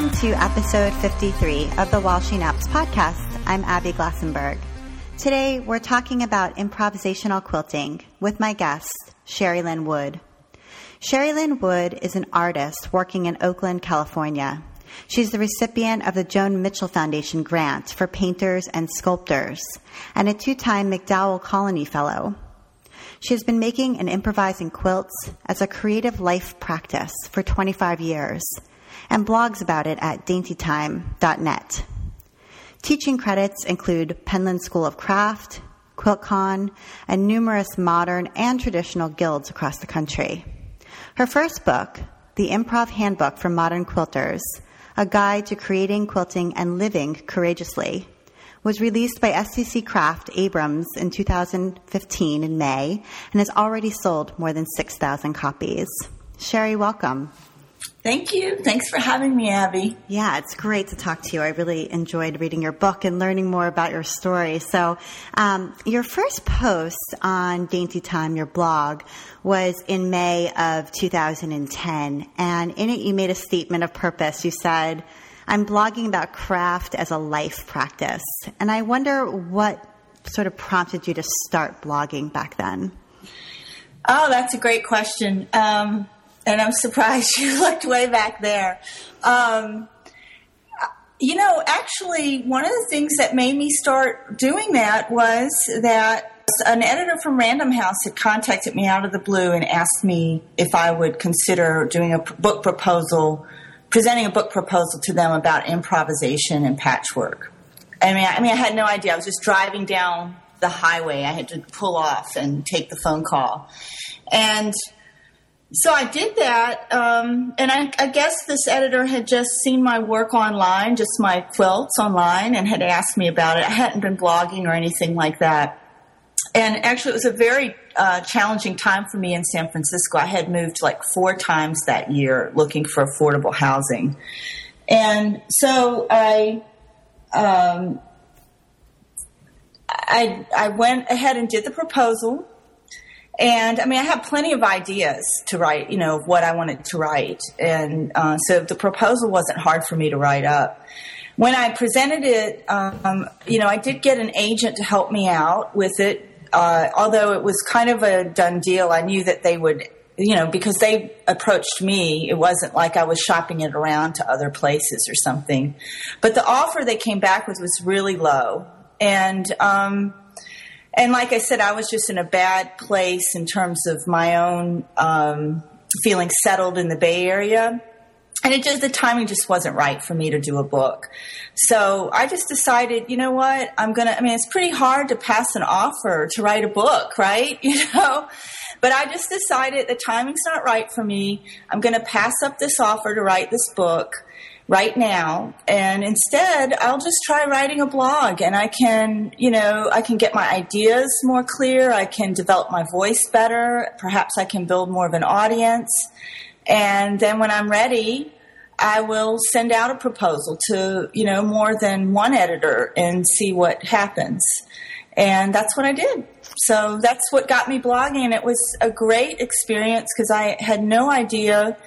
Welcome to episode 53 of the While She Naps podcast. I'm Abby Glassenberg. Today, we're talking about improvisational quilting with my guest, Sherri Lynn Wood. Sherri Lynn Wood is an artist working in Oakland, California. She's the recipient of the Joan Mitchell Foundation grant for painters and sculptors and a two-time McDowell Colony Fellow. She has been making and improvising quilts as a creative life practice for 25 years and blogs about it at daintytime.net. Teaching credits include Penland School of Craft, QuiltCon, and numerous modern and traditional guilds across the country. Her first book, The Improv Handbook for Modern Quilters, a guide to creating, quilting, and living courageously, was released by STC Craft Abrams in 2015 in May and has already sold more than 6,000 copies. Sherri, welcome. Thank you. Thanks for having me, Abby. Yeah, it's great to talk to you. I really enjoyed reading your book and learning more about your story. So your first post on Dainty Time, your blog, was in May of 2010. And in it, you made a statement of purpose. You said, "I'm blogging about craft as a life practice." And I wonder what sort of prompted you to start blogging back then? Oh, that's a great question. And I'm surprised you looked way back there. Actually, one of the things that made me start doing that was that an editor from Random House had contacted me out of the blue and asked me if I would consider doing a book proposal, presenting a book proposal to them about improvisation and patchwork. I had no idea. I was just driving down the highway. I had to pull off and take the phone call. And so I did that, and I guess this editor had just seen my work online, just my quilts online, and had asked me about it. I hadn't been blogging or anything like that. And actually, it was a very challenging time for me in San Francisco. I had moved like 4 times that year looking for affordable housing. And so I went ahead and did the proposal. And, I had plenty of ideas to write, what I wanted to write. And so the proposal wasn't hard for me to write up. When I presented it, I did get an agent to help me out with it, although it was kind of a done deal. I knew that they would, because they approached me. It wasn't like I was shopping it around to other places or something. But the offer they came back with was really low. And like I said, I was just in a bad place in terms of my own feeling settled in the Bay Area. And the timing just wasn't right for me to do a book. So I just decided, it's pretty hard to pass an offer to write a book, right? But I just decided the timing's not right for me. I'm going to pass up this offer to write this book right now, and instead I'll just try writing a blog, and I can get my ideas more clear, I can develop my voice better, perhaps I can build more of an audience, and then when I'm ready, I will send out a proposal to, more than one editor and see what happens. And that's what I did. So that's what got me blogging, and it was a great experience because I had no idea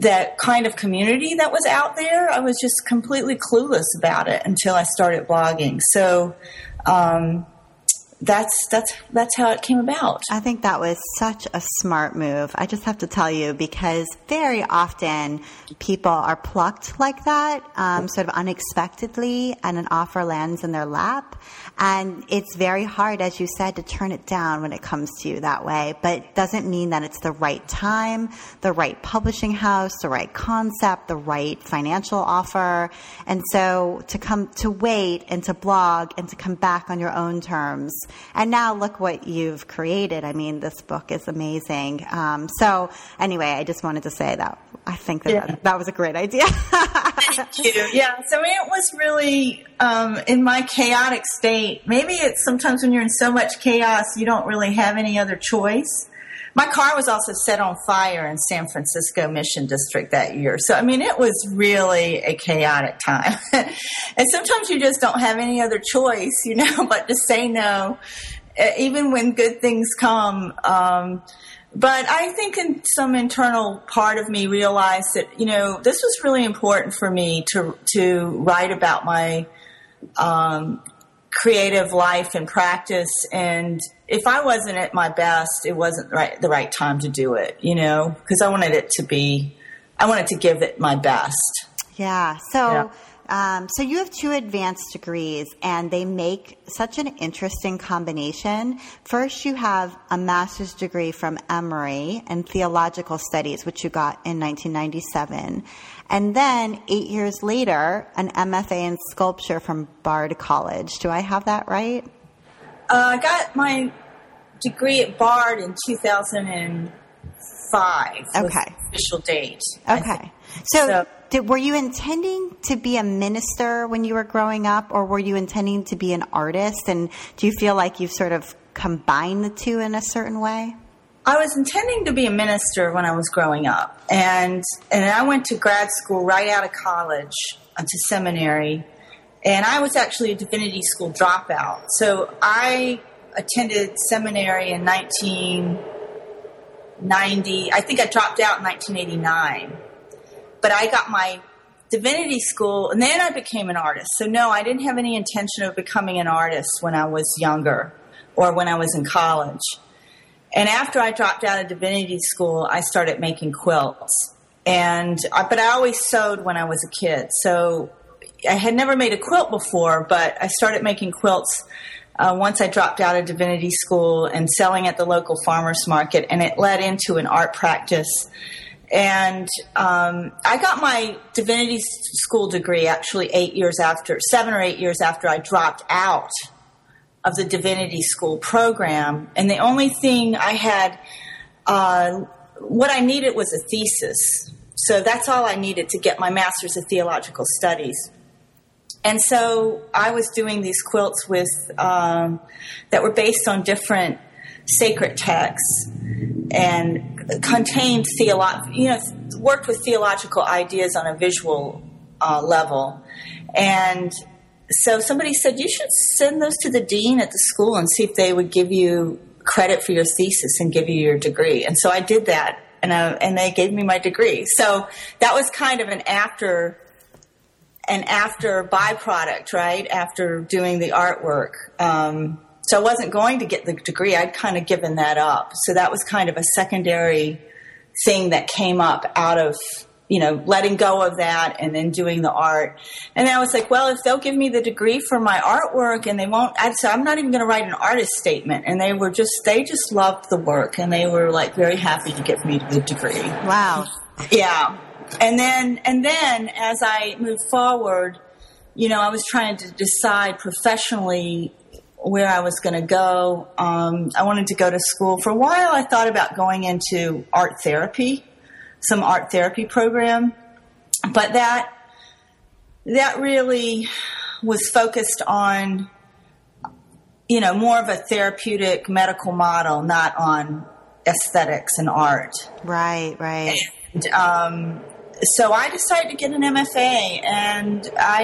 that kind of community that was out there. I was just completely clueless about it until I started blogging. So that's how it came about. I think that was such a smart move. I just have to tell you, because very often people are plucked like that, sort of unexpectedly, and an offer lands in their lap. And it's very hard, as you said, to turn it down when it comes to you that way. But it doesn't mean that it's the right time, the right publishing house, the right concept, the right financial offer. And so to wait and to blog and to come back on your own terms. And now look what you've created. This book is amazing. So anyway, I just wanted to say that I think that was a great idea. Thank you. Yeah. So it was really, in my chaotic state, maybe it's sometimes when you're in so much chaos, you don't really have any other choice. My car was also set on fire in San Francisco Mission District that year. So, it was really a chaotic time. And sometimes you just don't have any other choice, but to say no. even when good things come. But I think in some internal part of me realized that, you know, this was really important for me to write about my creative life and practice. And if I wasn't at my best, it wasn't the right time to do it, you know, because I wanted to give it my best. Yeah. So, yeah. So you have 2 advanced degrees, and they make such an interesting combination. First, you have a master's degree from Emory in theological studies, which you got in 1997. And then 8 years later, an MFA in sculpture from Bard College. Do I have that right? I got my degree at Bard in 2005. Okay. Was the official date. Okay. So were you intending to be a minister when you were growing up, or were you intending to be an artist? And do you feel like you've sort of combined the two in a certain way? I was intending to be a minister when I was growing up, and I went to grad school right out of college to seminary, and I was actually a divinity school dropout. So I attended seminary in 1990. I think I dropped out in 1989, but I got my divinity school, and then I became an artist. So no, I didn't have any intention of becoming an artist when I was younger or when I was in college. And after I dropped out of divinity school, I started making quilts. But I always sewed when I was a kid. So I had never made a quilt before, but I started making quilts once I dropped out of divinity school and selling at the local farmer's market. And it led into an art practice. And I got my divinity school degree actually 7 or 8 years after I dropped out of the divinity school program. And the only thing I had, what I needed was a thesis. So that's all I needed to get my master's of theological studies. And so I was doing these quilts with, that were based on different sacred texts and contained worked with theological ideas on a visual, level. And so somebody said, you should send those to the dean at the school and see if they would give you credit for your thesis and give you your degree. And so I did that, and they gave me my degree. So that was kind of an after byproduct, right? After doing the artwork. So I wasn't going to get the degree. I'd kind of given that up. So that was kind of a secondary thing that came up out of, you know, letting go of that and then doing the art. And I was like, well, if they'll give me the degree for my artwork and they won't, so I'm not even going to write an artist statement. And they just loved the work, and they were like very happy to give me the degree. Wow. Yeah. And then as I moved forward, you know, I was trying to decide professionally where I was going to go. I wanted to go to school. For a while, I thought about going into art therapy, some art therapy program, but that really was focused on, you know, more of a therapeutic medical model, not on aesthetics and art. Right, right. And, so I decided to get an MFA, and I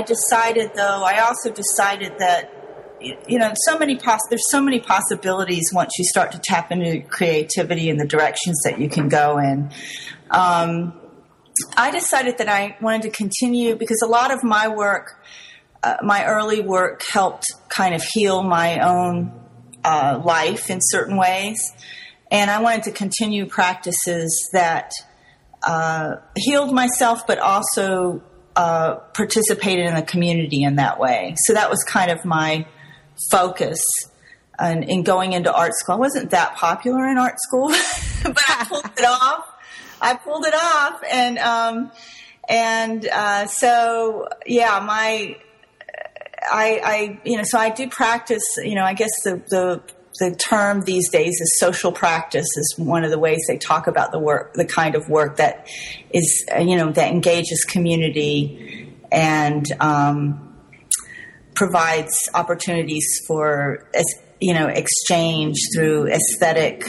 also decided that, you know, there's so many possibilities once you start to tap into creativity and the directions that you can go in. I decided that I wanted to continue because a lot of my work, my early work, helped kind of heal my own life in certain ways. And I wanted to continue practices that healed myself, but also participated in the community in that way. So that was kind of my focus in going into art school. I wasn't that popular in art school, but I pulled it off. So I do practice, you know, I guess the term these days is social practice is one of the ways they talk about the work, the kind of work that is, you know, that engages community and provides opportunities for, you know, exchange through aesthetic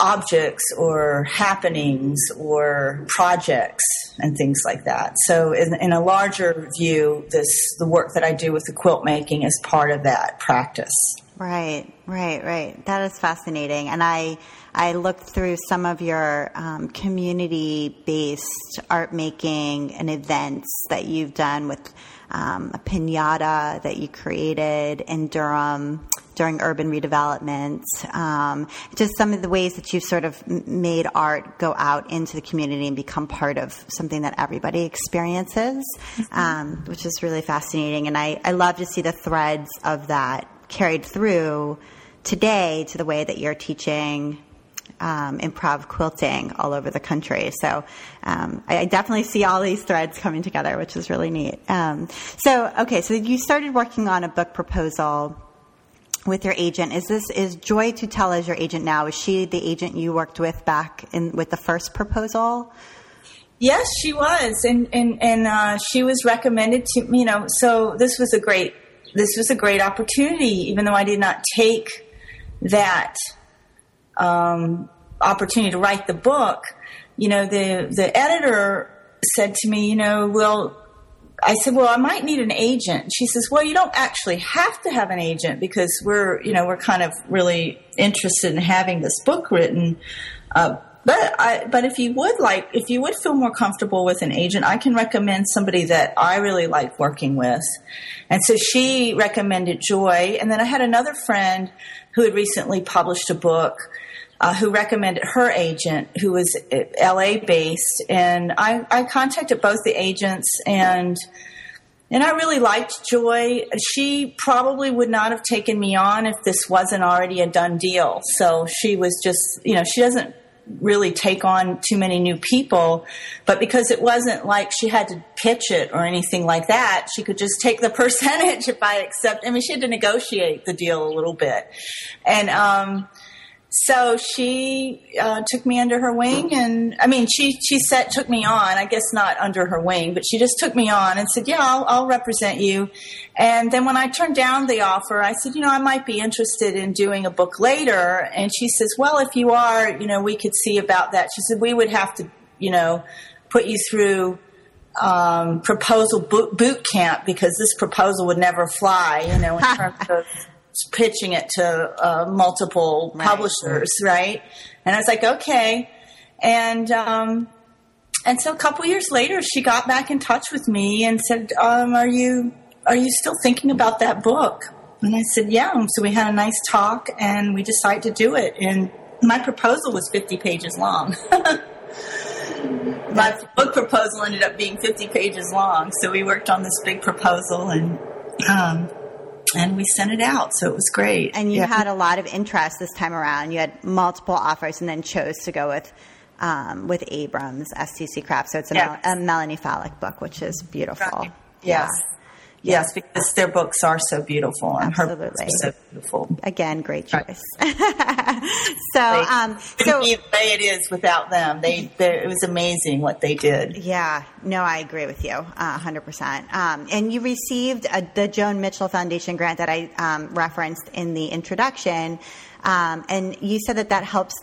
objects or happenings or projects and things like that. So in a larger view, the work that I do with the quilt making is part of that practice. Right. That is fascinating. And I looked through some of your community-based art making and events that you've done with a pinata that you created in Durham during urban redevelopment. Just some of the ways that you've sort of made art go out into the community and become part of something that everybody experiences, which is really fascinating. And I love to see the threads of that carried through today to the way that you're teaching improv quilting all over the country. So I definitely see all these threads coming together, which is really neat. So you started working on a book proposal with your agent. Is Joy Tutela your agent now? Is she the agent you worked with back with the first proposal? Yes, she was. And she was recommended to, so this was a great opportunity, even though I did not take that opportunity to write the book. The editor said to me, I said, well, I might need an agent. She says, well, you don't actually have to have an agent because we're kind of really interested in having this book written. But if you would feel more comfortable with an agent, I can recommend somebody that I really like working with. And so she recommended Joy. And then I had another friend who had recently published a book, who recommended her agent, who was LA based. And I contacted both the agents and I really liked Joy. She probably would not have taken me on if this wasn't already a done deal. So she was just, she doesn't really take on too many new people, but because it wasn't like she had to pitch it or anything like that, she could just take the percentage if I accept. I mean, she had to negotiate the deal a little bit. And so she took me under her wing, and I mean, she took me on, I guess not under her wing, but she just took me on and said, yeah, I'll represent you. And then when I turned down the offer, I said, I might be interested in doing a book later. And she says, well, if you are, we could see about that. She said, we would have to, put you through proposal boot camp because this proposal would never fly, in terms of pitching it to multiple publishers, right? And I was like, okay. And so a couple years later, she got back in touch with me and said, are you still thinking about that book? And I said, yeah. And so we had a nice talk and we decided to do it. And my proposal was 50 pages long. My book proposal ended up being 50 pages long. So we worked on this big proposal and we sent it out. So it was great. And you had a lot of interest this time around. You had multiple offers and then chose to go with Abrams, STC Craft. So it's a Melanie Fallick book, which is beautiful. Right. Yes. Yeah. Yes, because their books are so beautiful. And absolutely. Her books are so beautiful. Again, great choice. Right. So the way it is without them. It was amazing what they did. Yeah. No, I agree with you 100%. And you received the Joan Mitchell Foundation grant that I referenced in the introduction. And you said that helped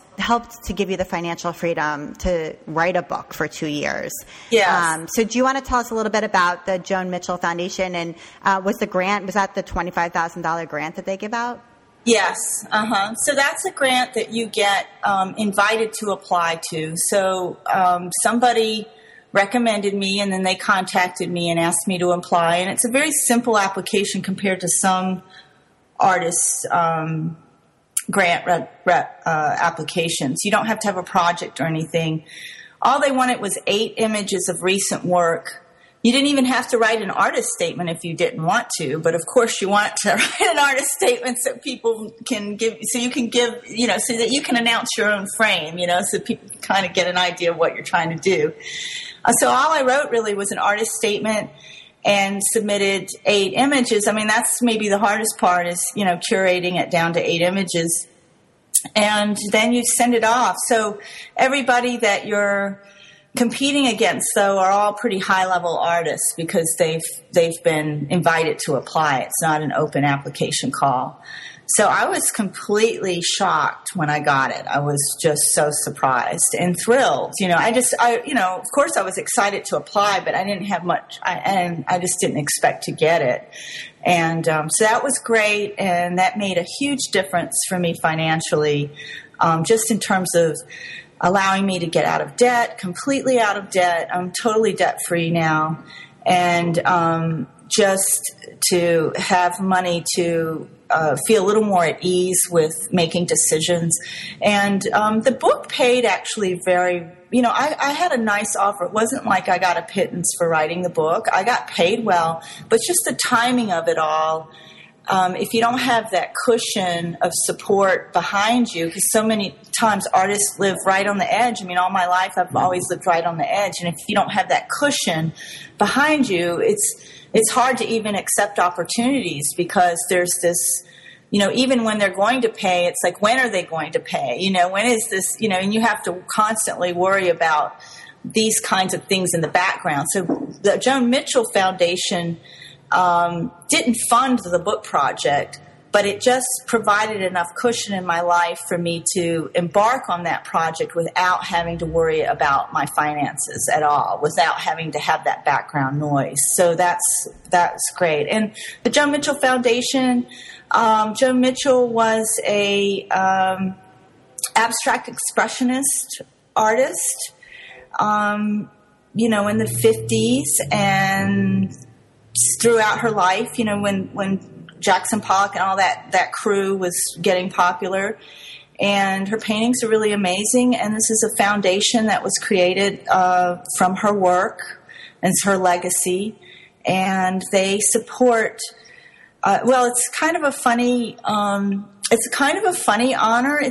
to give you the financial freedom to write a book for 2 years. Yeah. So do you want to tell us a little bit about the Joan Mitchell Foundation and was that the $25,000 grant that they give out? Yes. Uh-huh. So that's a grant that you get invited to apply to. So somebody recommended me and then they contacted me and asked me to apply. And it's a very simple application compared to some artists' grant applications. You don't have to have a project or anything. All they wanted was 8 images of recent work. You didn't even have to write an artist statement if you didn't want to, but of course you want to write an artist statement so people can give, so you can give, so that you can announce your own frame, so people can kind of get an idea of what you're trying to do. So all I wrote really was an artist statement and submitted 8 images. I mean, that's maybe the hardest part is, curating it down to 8 images. And then you send it off. So everybody that you're competing against, though, are all pretty high-level artists because they've been invited to apply. It's not an open application call. So I was completely shocked when I got it. I was just so surprised and thrilled. You know, I of course I was excited to apply, but I didn't have much, and I just didn't expect to get it. And so that was great, and that made a huge difference for me financially, just in terms of allowing me to get out of debt, completely out of debt. I'm totally debt-free now, and just to have money to feel a little more at ease with making decisions. And the book paid actually very, I had a nice offer. It wasn't like I got a pittance for writing the book. I got paid well, but just the timing of it all, if you don't have that cushion of support behind you, because so many times artists live right on the edge. I mean, all my life I've always lived right on the edge. And if you don't have that cushion behind you, it's hard to even accept opportunities, because there's this, even when they're going to pay, it's like, when are they going to pay? When is this, and you have to constantly worry about these kinds of things in the background. So the Joan Mitchell Foundation didn't fund the book project, but it just provided enough cushion in my life for me to embark on that project without having to worry about my finances at all, without having to have that background noise. So that's great. And the Joan Mitchell Foundation, Joan Mitchell was a abstract expressionist artist, in the 50s and throughout her life, when Jackson Pollock and all that crew was getting popular, and her paintings are really amazing. And this is a foundation that was created from her work and her legacy, and they support. It's kind of a funny honor. It's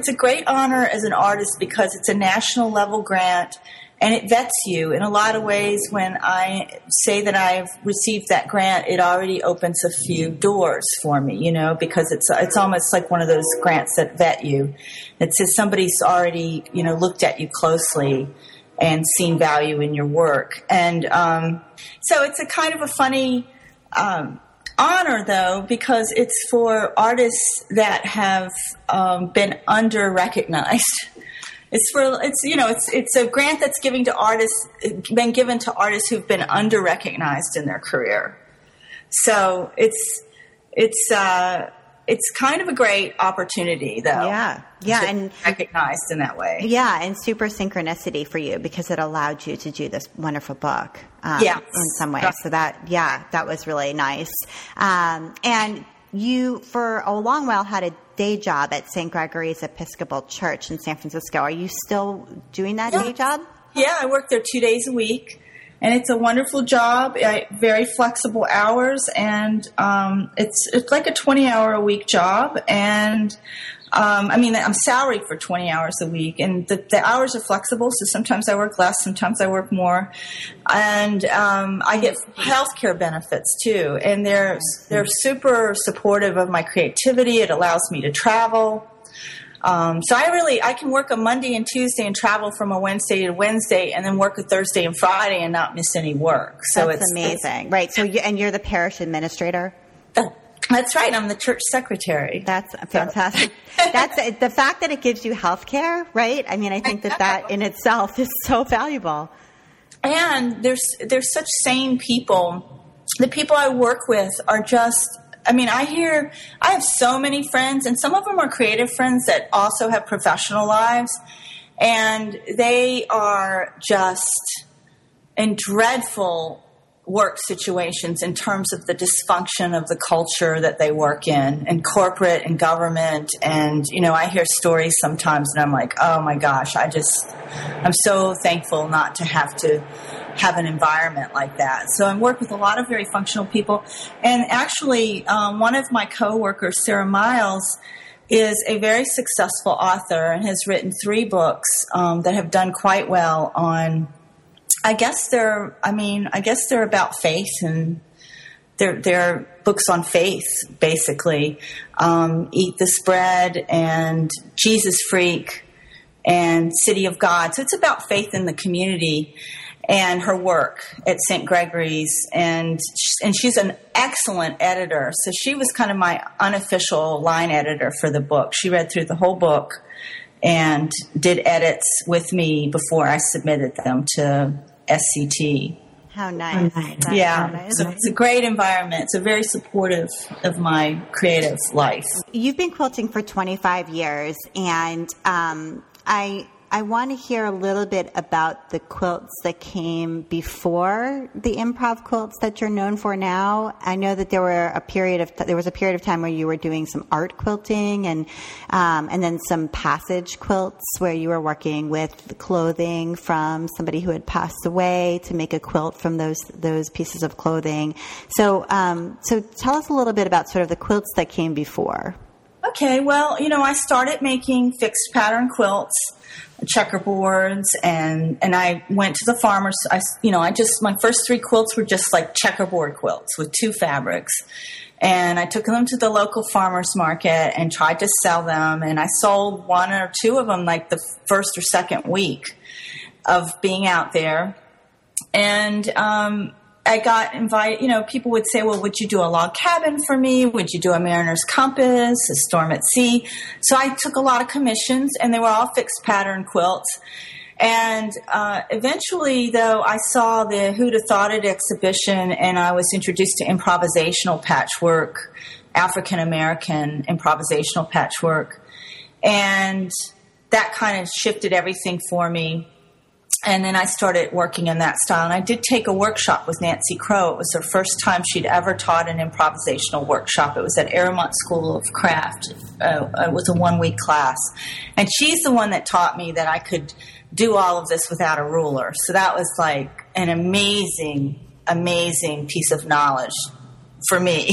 a great honor as an artist because it's a national level grant. And it vets you in a lot of ways. When I say that I've received that grant, it already opens a few doors for me, because it's almost like one of those grants that vet you. It says somebody's already, looked at you closely and seen value in your work. And so it's a kind of a funny honor, though, because it's for artists that have been under-recognized. It's a grant that's given to artists who've been under-recognized in their career. So it's kind of a great opportunity, though. Yeah, and recognized in that way. Yeah, and super synchronicity for you because it allowed you to do this wonderful book. In some way. So that was really nice. And you, for a long while, had a day job at St. Gregory's Episcopal Church in San Francisco. Are you still doing that day job? Yeah, I work there 2 days a week, and it's a wonderful job. Very flexible hours, and it's like a 20-hour-a-week job. And I'm salaried for 20 hours a week, and the hours are flexible. So sometimes I work less, sometimes I work more, and I get healthcare benefits too. And they're super supportive of my creativity. It allows me to travel. So I can work a Monday and Tuesday and travel from a Wednesday to Wednesday, and then work a Thursday and Friday and not miss any work. So that's amazing, right? So you're the parish administrator. That's right. I'm the church secretary. That's fantastic. That's the fact that it gives you health care, right? I mean, I think that in itself is so valuable. And there's such sane people. The people I work with are just, I have so many friends, and some of them are creative friends that also have professional lives, and they are just in dreadful work situations in terms of the dysfunction of the culture that they work in, and corporate and government. And, I hear stories sometimes and I'm like, oh my gosh, I'm so thankful not to have an environment like that. So I work with a lot of very functional people. And actually, one of my coworkers, Sarah Miles, is a very successful author and has written 3 books that have done quite well on, I guess they're about faith, and they're books on faith, basically. Eat This Bread and Jesus Freak and City of God. So it's about faith in the community. and her work at St. Gregory's, and she's an excellent editor. So she was kind of my unofficial line editor for the book. She read through the whole book and did edits with me before I submitted them to SCT. How nice. Yeah. How nice. It's a great environment. It's a very supportive of my creative life. You've been quilting for 25 years, and I want to hear a little bit about the quilts that came before the improv quilts that you're known for now. I know that there was a period of time where you were doing some art quilting and then some passage quilts where you were working with clothing from somebody who had passed away to make a quilt from those pieces of clothing. So tell us a little bit about sort of the quilts that came before. Okay, well, I started making fixed pattern quilts, checkerboards, and I went to the farmer's. My first three quilts were just like checkerboard quilts with two fabrics. And I took them to the local farmer's market and tried to sell them. And I sold one or two of them like the first or second week of being out there. And, I got invited, people would say, well, would you do a log cabin for me? Would you do a mariner's compass, a storm at sea? So I took a lot of commissions, and they were all fixed pattern quilts. And eventually, though, I saw the Who'd Have Thought It exhibition, and I was introduced to improvisational patchwork, African-American improvisational patchwork. And that kind of shifted everything for me. And then I started working in that style. And I did take a workshop with Nancy Crow. It was her first time she'd ever taught an improvisational workshop. It was at Aramont School of Craft. It was a one-week class. And she's the one that taught me that I could do all of this without a ruler. So that was like an amazing, amazing piece of knowledge for me.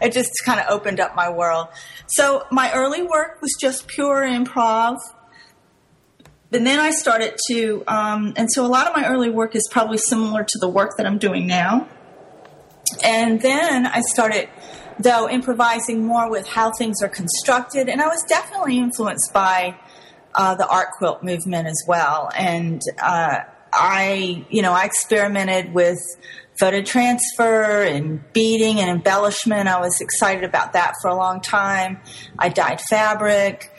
It just kind of opened up my world. So my early work was just pure improv. And then I started to, and so a lot of my early work is probably similar to the work that I'm doing now. And then I started, though, improvising more with how things are constructed. And I was definitely influenced by the art quilt movement as well. And I experimented with photo transfer and beading and embellishment. I was excited about that for a long time. I dyed fabric.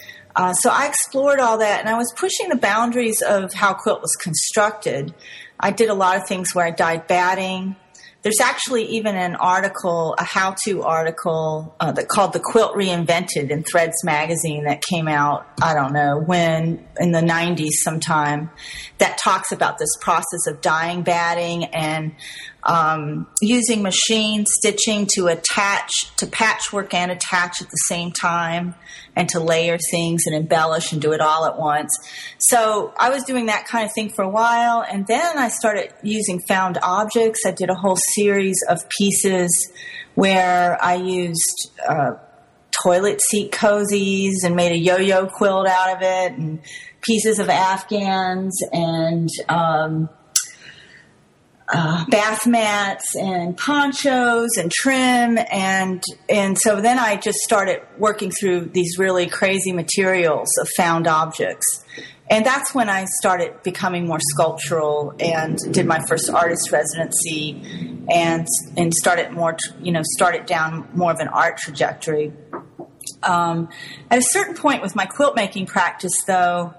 So I explored all that, and I was pushing the boundaries of how quilt was constructed. I did a lot of things where I dyed batting. There's actually even an article, a how-to article that called The Quilt Reinvented in Threads Magazine that came out, I don't know when, in the 90s sometime, that talks about this process of dyeing batting and using machine stitching to patchwork and attach at the same time and to layer things and embellish and do it all at once. So I was doing that kind of thing for a while, and then I started using found objects. I did a whole series of pieces where I used toilet seat cozies and made a yo-yo quilt out of it, and pieces of afghans and bath mats and ponchos and trim. And so then I just started working through these really crazy materials of found objects. And that's when I started becoming more sculptural and did my first artist residency and started more, started down more of an art trajectory. At a certain point with my quilt making practice, though,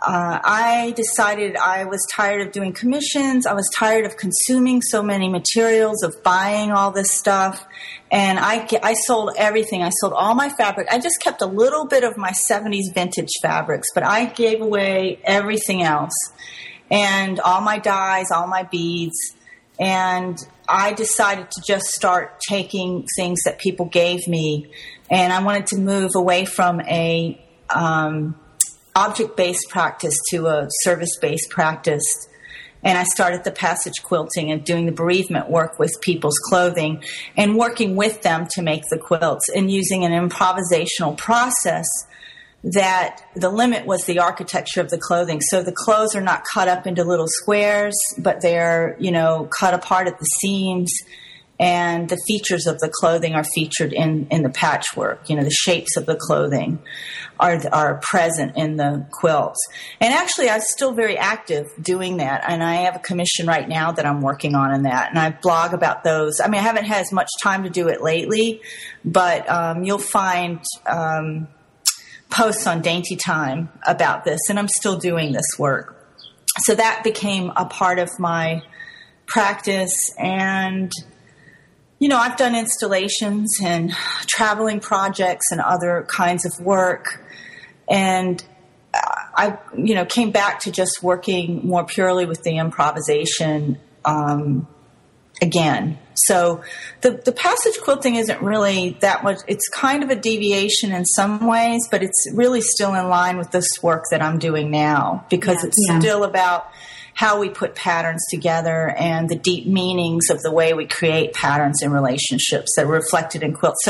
I decided I was tired of doing commissions. I was tired of consuming so many materials, of buying all this stuff. And I sold everything. I sold all my fabric. I just kept a little bit of my 70s vintage fabrics, but I gave away everything else and all my dyes, all my beads. And I decided to just start taking things that people gave me. And I wanted to move away from a object-based practice to a service-based practice. And I started the passage quilting and doing the bereavement work with people's clothing and working with them to make the quilts and using an improvisational process that the limit was the architecture of the clothing. So the clothes are not cut up into little squares, but they're, cut apart at the seams And the features of the clothing are featured in the patchwork. You know, the shapes of the clothing are present in the quilts. And actually, I'm still very active doing that. And I have a commission right now that I'm working on in that. And I blog about those. I mean, I haven't had as much time to do it lately, but you'll find posts on Dainty Time about this. And I'm still doing this work. So that became a part of my practice. And you know, I've done installations and traveling projects and other kinds of work. And I, you know, came back to just working more purely with the improvisation again. So the passage quilting isn't really that much. It's kind of a deviation in some ways, but it's really still in line with this work that I'm doing now, because it's still about how we put patterns together and the deep meanings of the way we create patterns in relationships that are reflected in quilts.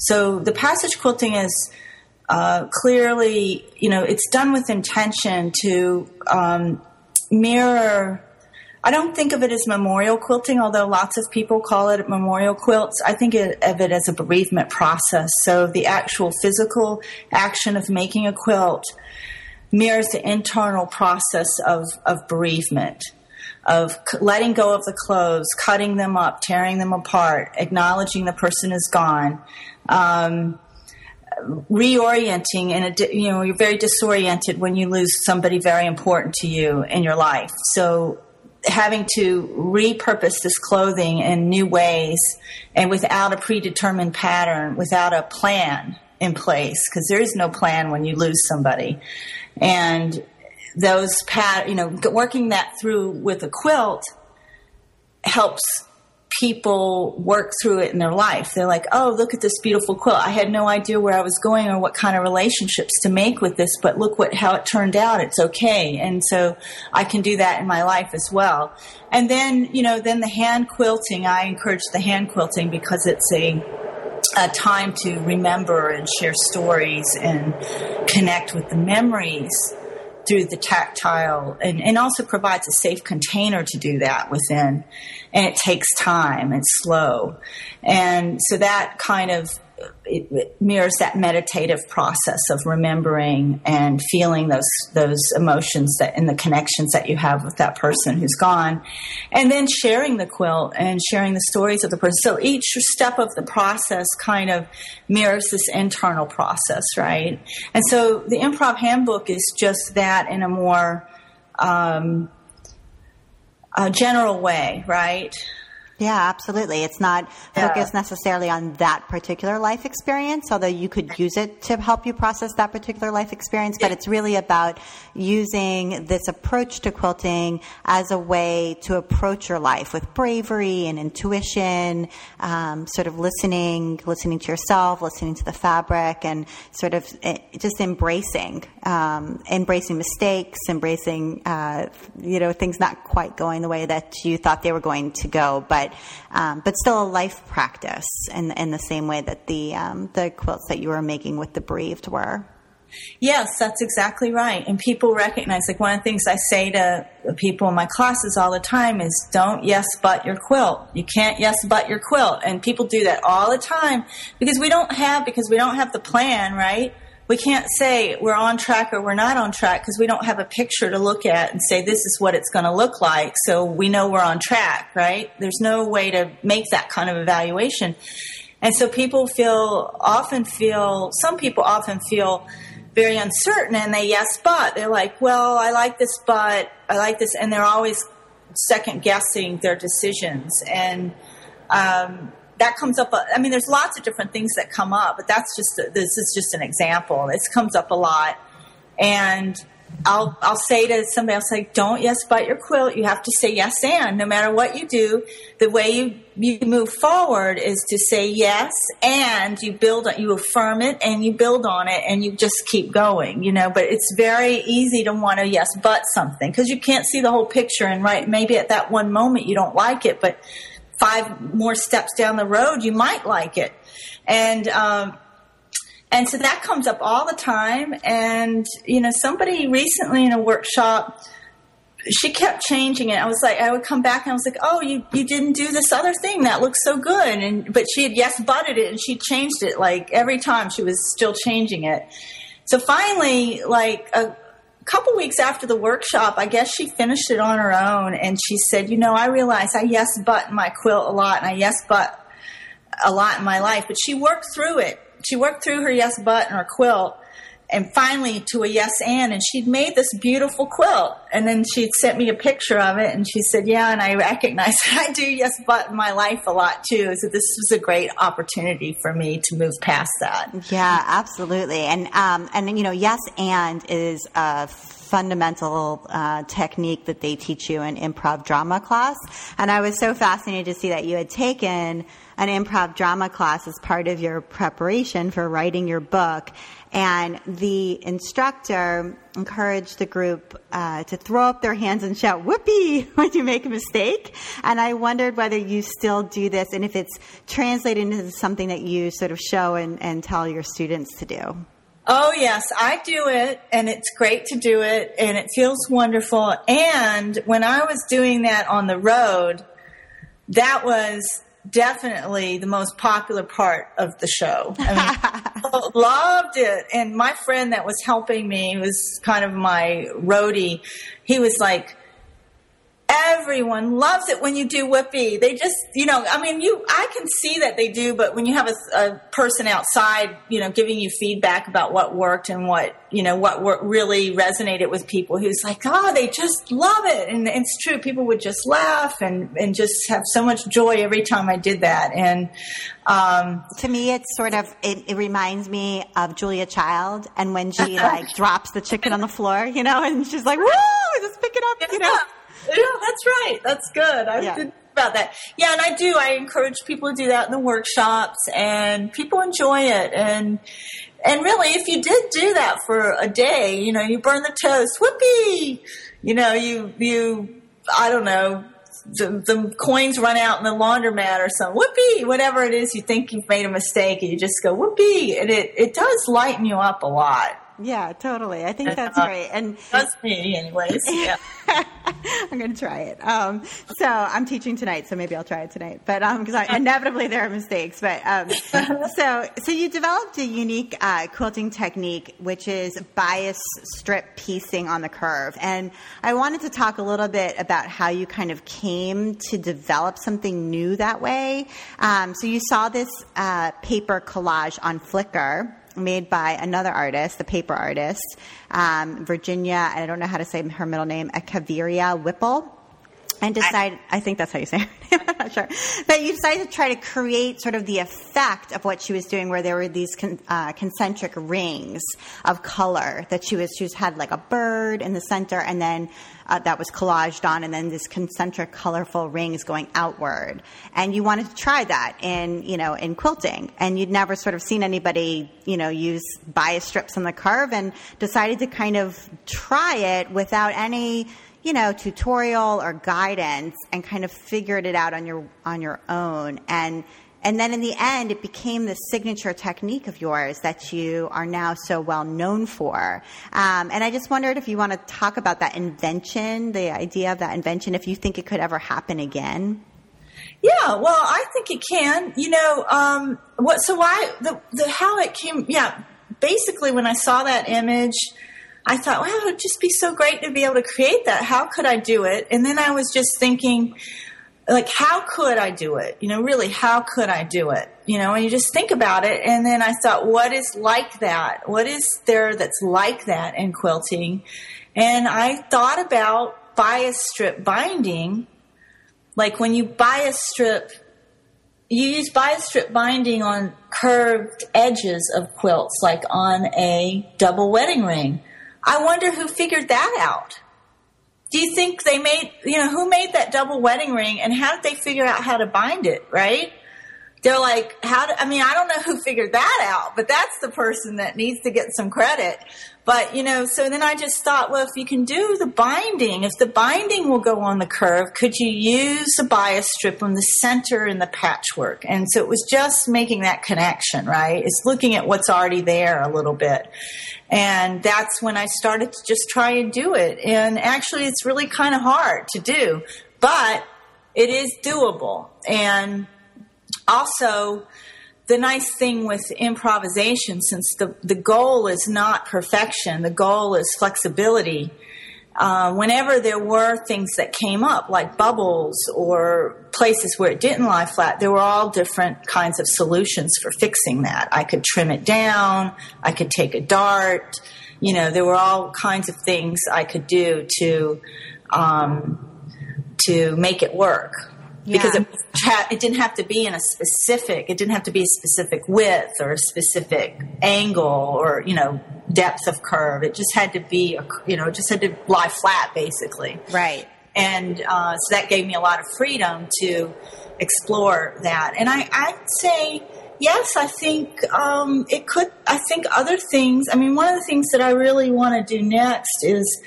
So the passage quilting is clearly, you know, it's done with intention to mirror. I don't think of it as memorial quilting, although lots of people call it memorial quilts. I think of it as a bereavement process. So the actual physical action of making a quilt mirrors the internal process of bereavement, of letting go of the clothes, cutting them up, tearing them apart, acknowledging the person is gone, reorienting. And you know, you're very disoriented when you lose somebody very important to you in your life. So having to repurpose this clothing in new ways and without a predetermined pattern, without a plan in place, because there is no plan when you lose somebody. And those you know, working that through with a quilt helps people work through it in their life. They're like, oh, look at this beautiful quilt. I had no idea where I was going or what kind of relationships to make with this, but look how it turned out. It's okay. And so I can do that in my life as well. And then, you know, then the hand quilting, I encourage the hand quilting because it's a time to remember and share stories and connect with the memories through the tactile, and also provides a safe container to do that within. And it takes time. It's slow. And so that kind of it mirrors that meditative process of remembering and feeling those emotions that and the connections that you have with that person who's gone, and then sharing the quilt and sharing the stories of the person. So each step of the process kind of mirrors this internal process, right? And so the Improv Handbook is just that in a more general way, right? Yeah, absolutely. It's not focused necessarily on that particular life experience, although you could use it to help you process that particular life experience, but it's really about using this approach to quilting as a way to approach your life with bravery and intuition, sort of listening to yourself, listening to the fabric, and sort of just embracing mistakes, embracing, you know, things not quite going the way that you thought they were going to go, but still a life practice in the same way that the quilts that you were making with the bereaved were. Yes, that's exactly right. And people recognize, like one of the things I say to people in my classes all the time is don't yes but your quilt. You can't yes but your quilt. And people do that all the time because we don't have the plan, right? We can't say we're on track or we're not on track because we don't have a picture to look at and say this is what it's going to look like, so we know we're on track, right? There's no way to make that kind of evaluation. And so some people often feel very uncertain, and they yes but. They're like, well, I like this, but I like this. And they're always second-guessing their decisions. And that comes up. I mean, there's lots of different things that come up, but this is just an example. This comes up a lot. And I'll say to somebody else, like, don't yes but your quilt. You have to say yes and. No matter what you do, the way you move forward is to say yes and you affirm it and you build on it and you just keep going, you know. But it's very easy to want to yes but something because you can't see the whole picture. And right, maybe at that one moment you don't like it, but 5 more steps down the road, you might like it. And so that comes up all the time. And, you know, somebody recently in a workshop she kept changing it. I was like, I would come back and I was like, oh, you didn't do this other thing. That looks so good. But she had yes butted it and she changed it. Like every time she was still changing it. So finally, like a couple weeks after the workshop, I guess she finished it on her own. And she said, I realize I yes butt my quilt a lot and I yes butt a lot in my life. But she worked through it. She worked through her yes butt and her quilt. And finally to a yes and she'd made this beautiful quilt. And then she'd sent me a picture of it and she said, yeah, and I recognize that I do yes but in my life a lot too. So this was a great opportunity for me to move past that. Yeah, absolutely. And yes and is a fundamental technique that they teach you in improv drama class. And I was so fascinated to see that you had taken an improv drama class as part of your preparation for writing your book. And the instructor encouraged the group to throw up their hands and shout, whoopee, when you make a mistake. And I wondered whether you still do this and if it's translated into something that you sort of show and tell your students to do. Oh, yes, I do it, and it's great to do it, and it feels wonderful. And when I was doing that on the road, that was definitely the most popular part of the show. I mean, people loved it. And my friend that was helping me, who was kind of my roadie, he was like, everyone loves it when you do whoopee. They just, I can see that they do, but when you have a person outside, giving you feedback about what worked and what really resonated with people, who's like, oh, they just love it. And it's true. People would just laugh and just have so much joy every time I did that. And to me, it's sort of, it reminds me of Julia Child. And when she drops the chicken on the floor, and she's like, woo, just pick it up, Yeah, that's right. That's good. I didn't think about that. Yeah, and I do. I encourage people to do that in the workshops, and people enjoy it. And really, if you did do that for a day, you burn the toast, whoopee! I don't know, the coins run out in the laundromat or something, whoopee! Whatever it is, you think you've made a mistake, and you just go, whoopee! And it does lighten you up a lot. Yeah, totally. I think that's great. And that's me anyways. Yeah. I'm going to try it. So I'm teaching tonight, so maybe I'll try it tonight. But because inevitably there are mistakes. But so you developed a unique quilting technique, which is bias strip piecing on the curve. And I wanted to talk a little bit about how you kind of came to develop something new that way. So you saw this paper collage on Flickr, made by another artist, the paper artist, Virginia, I don't know how to say her middle name, Akaviria Whipple, and decided, I think that's how you say her name, I'm not sure, but you decided to try to create sort of the effect of what she was doing where there were these concentric rings of color that she had like a bird in the center and then that was collaged on and then this concentric colorful rings going outward. And you wanted to try that in quilting. And you'd never sort of seen anybody, use bias strips on the curve and decided to kind of try it without any, tutorial or guidance and kind of figured it out on your own. And then in the end, it became the signature technique of yours that you are now so well known for. And I just wondered if you want to talk about that invention, the idea of that invention, if you think it could ever happen again. Yeah, well, I think it can. How it came, yeah, basically when I saw that image, I thought, wow, it'd just be so great to be able to create that. How could I do it? And then I was just thinking, like, how could I do it? Really, how could I do it? And you just think about it. And then I thought, what is like that? What is there that's like that in quilting? And I thought about bias strip binding. Like when you use bias strip binding on curved edges of quilts, like on a double wedding ring. I wonder who figured that out. Do you think they made, who made that double wedding ring and how did they figure out how to bind it, right? they're like, I don't know who figured that out, but that's the person that needs to get some credit. But, so then I just thought, well, if you can do the binding, if the binding will go on the curve, could you use the bias strip on the center and the patchwork? And so it was just making that connection, right? It's looking at what's already there a little bit. And that's when I started to just try and do it. And actually, it's really kind of hard to do, but it is doable. And also, the nice thing with improvisation, since the goal is not perfection, the goal is flexibility. Whenever there were things that came up, like bubbles or places where it didn't lie flat, there were all different kinds of solutions for fixing that. I could trim it down. I could take a dart. There were all kinds of things I could do to make it work. Yeah. Because it didn't have to be a specific width or a specific angle or, depth of curve. It just had to be, it just had to lie flat basically. Right. And so that gave me a lot of freedom to explore that. And I'd say, yes, I think other things. I mean, one of the things that I really want to do next is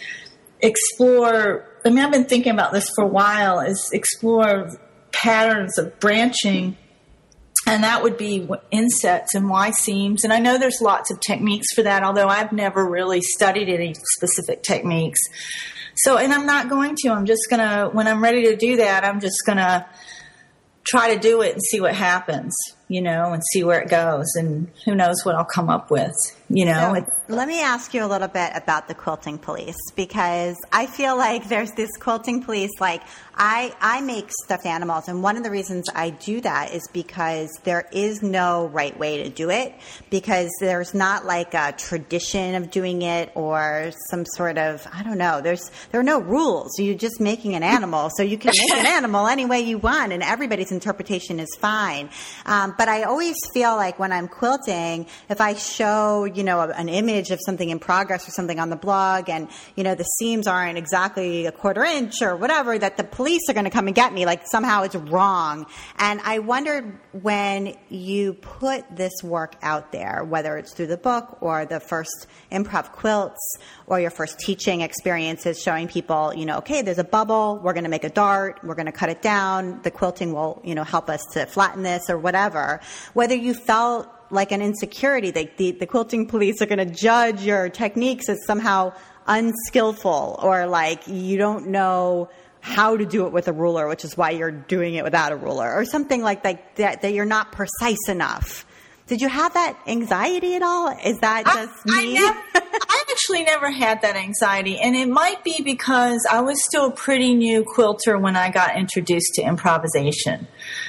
explore, I've been thinking about this for a while, is explore patterns of branching, and that would be insets and Y seams. And I know there's lots of techniques for that, although I've never really studied any specific techniques. So, and I'm not going to, I'm just going to, when I'm ready to do that, I'm just going to try to do it and see what happens, and see where it goes, and who knows what I'll come up with, So, let me ask you a little bit about the quilting police, because I feel like there's this quilting police, like I make stuffed animals, and one of the reasons I do that is because there is no right way to do it, because there's not like a tradition of doing it or some sort of, there are no rules. You're just making an animal, so you can make an animal any way you want, and everybody's interpretation is fine. But I always feel like when I'm quilting, if I show, an image of something in progress or something on the blog, and, the seams aren't exactly a quarter inch or whatever, that the police are going to come and get me. Like somehow it's wrong. And I wondered when you put this work out there, whether it's through the book or the first improv quilts or your first teaching experiences, showing people, okay, there's a bubble, we're going to make a dart, we're going to cut it down, the quilting will, help us to flatten this or whatever, whether you felt like an insecurity, like the quilting police are going to judge your techniques as somehow unskillful, or like you don't know how to do it with a ruler, which is why you're doing it without a ruler, or something like that, that you're not precise enough. Did you have that anxiety at all? Is that just me? I actually never had that anxiety, and it might be because I was still a pretty new quilter when I got introduced to improvisation.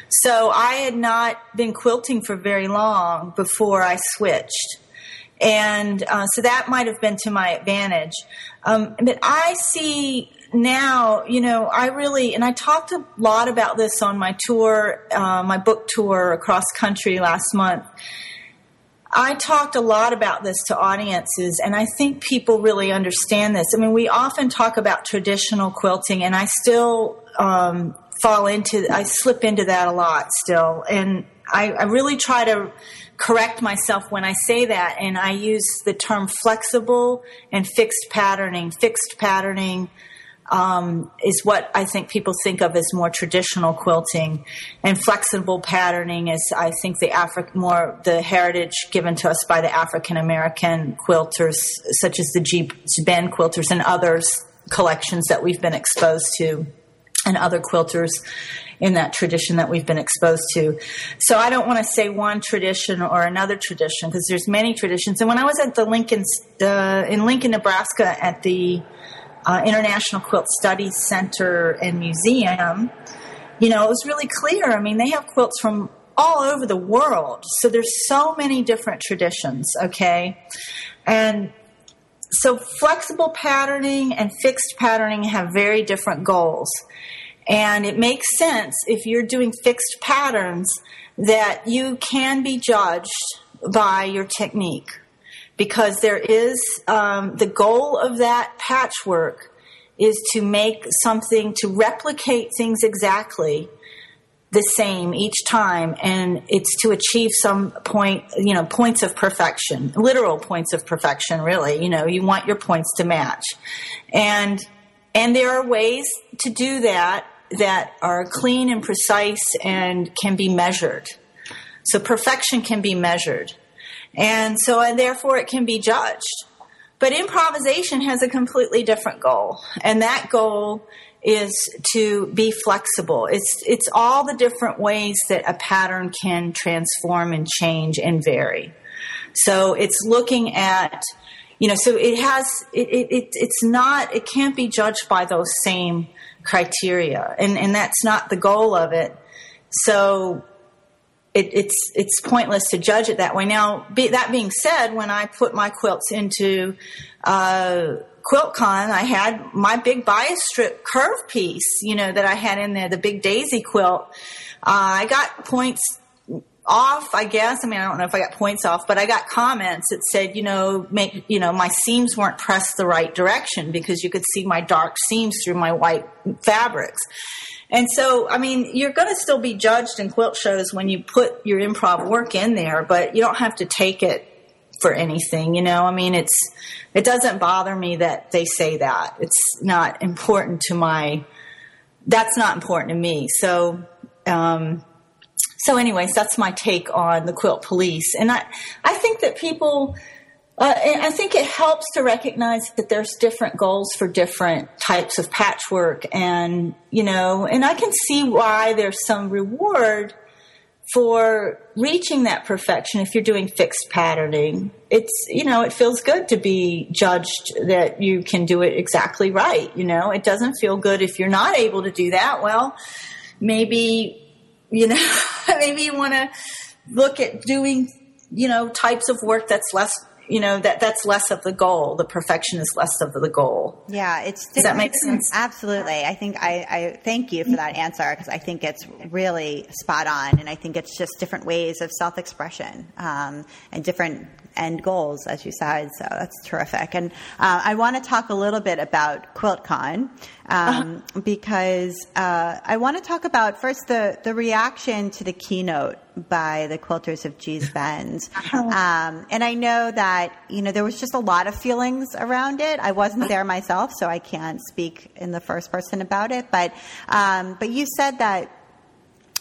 So I had not been quilting for very long before I switched. And so that might have been to my advantage. But I see now, I really, and I talked a lot about this on my tour, my book tour across country last month. I talked a lot about this to audiences, and I think people really understand this. I mean, we often talk about traditional quilting, and I still I slip into that a lot still. And I really try to correct myself when I say that. And I use the term flexible and fixed patterning. Fixed patterning is what I think people think of as more traditional quilting, and flexible patterning is, I think, the heritage given to us by the African American quilters, such as the Gee's Bend quilters and others, collections that we've been exposed to, and other quilters in that tradition that we've been exposed to. So I don't want to say one tradition or another tradition, because there's many traditions. And when I was at the in Lincoln, Nebraska, at the International Quilt Studies Center and Museum, it was really clear. I mean, they have quilts from all over the world. So there's so many different traditions, okay? And so flexible patterning and fixed patterning have very different goals. And it makes sense if you're doing fixed patterns that you can be judged by your technique, because there is the goal of that patchwork is to make something, to replicate things exactly the same each time, and it's to achieve some point, you know, points of perfection, literal points of perfection, really. You know, you want your points to match. And there are ways to do that that are clean and precise and can be measured. So perfection can be measured. And so, and therefore it can be judged. But improvisation has a completely different goal. And that goal is to be flexible. It's all the different ways that a pattern can transform and change and vary. So it's looking at, you know, so it has, it's not, it can't be judged by those same criteria. And that's not the goal of it. So it's pointless to judge it that way. Now, that being said, when I put my quilts into QuiltCon, I had my big bias strip curve piece, you know, that I had in there, the big daisy quilt. I got points off, I guess. I mean, I don't know if I got points off, but I got comments that said, you know, make, you know, my seams weren't pressed the right direction because you could see my dark seams through my white fabrics. And so, I mean, you're going to still be judged in quilt shows when you put your improv work in there, but you don't have to take it for anything, you know. I mean, it doesn't bother me that they say that. It's not important to that's not important to me. So, so anyways, that's my take on the quilt police. And I think that people, I think it helps to recognize that there's different goals for different types of patchwork, and, you know, and I can see why there's some reward for reaching that perfection. If you're doing fixed patterning, it's, you know, it feels good to be judged that you can do it exactly right. You know, it doesn't feel good if you're not able to do that. Well, maybe, you know, maybe you want to look at doing, you know, types of work that's less, you know, that's less of the goal. The perfection is less of the goal. Yeah. Does that make sense? Absolutely. I think I thank you for that answer, because I think it's really spot on. And I think it's just different ways of self-expression, and different end goals, as you said. So that's terrific. And, I want to talk a little bit about QuiltCon, because, I want to talk about first the reaction to the keynote by the quilters of Gee's Bend. And I know that, you know, there was just a lot of feelings around it. I wasn't there myself, so I can't speak in the first person about it. But you said that,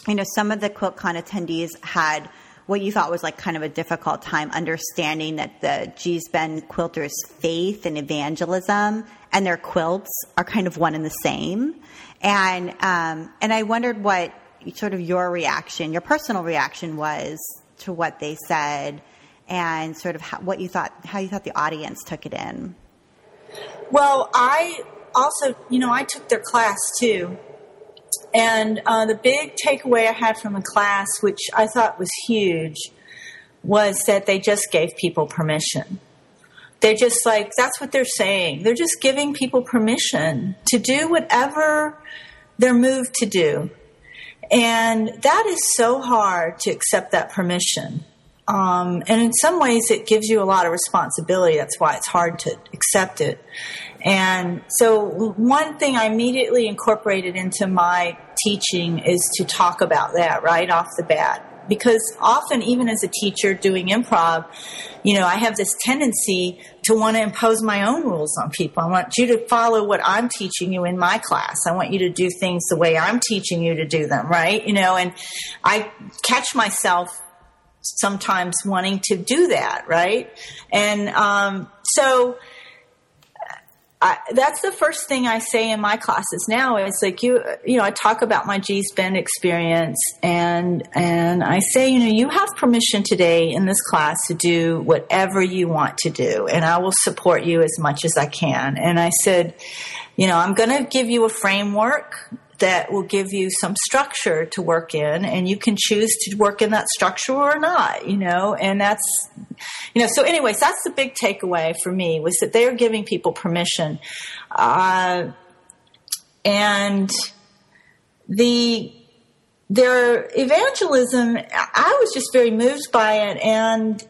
you know, some of the QuiltCon attendees had what you thought was like kind of a difficult time understanding that the Gee's Bend quilters' faith and evangelism and their quilts are kind of one and the same. And I wondered what sort of your reaction, your personal reaction was to what they said, and sort of how you thought the audience took it in. Well, I also, you know, I took their class too. And the big takeaway I had from the class, which I thought was huge, was that they just gave people permission. They're just like, that's what they're saying. They're just giving people permission to do whatever they're moved to do. And that is so hard to accept that permission. And in some ways it gives you a lot of responsibility. That's why it's hard to accept it. And so one thing I immediately incorporated into my teaching is to talk about that right off the bat. Because often, even as a teacher doing improv, you know, I have this tendency to want to impose my own rules on people. I want you to follow what I'm teaching you in my class. I want you to do things the way I'm teaching you to do them, right? You know, and I catch myself sometimes wanting to do that, right? And so that's the first thing I say in my classes now is like, you know, I talk about my Gee's Bend experience, and I say, you know, you have permission today in this class to do whatever you want to do, and I will support you as much as I can. And I said, you know, I'm going to give you a framework that will give you some structure to work in, and you can choose to work in that structure or not, you know, and that's, you know, so anyways, that's the big takeaway for me, was that they're giving people permission. And their evangelism, I was just very moved by it. And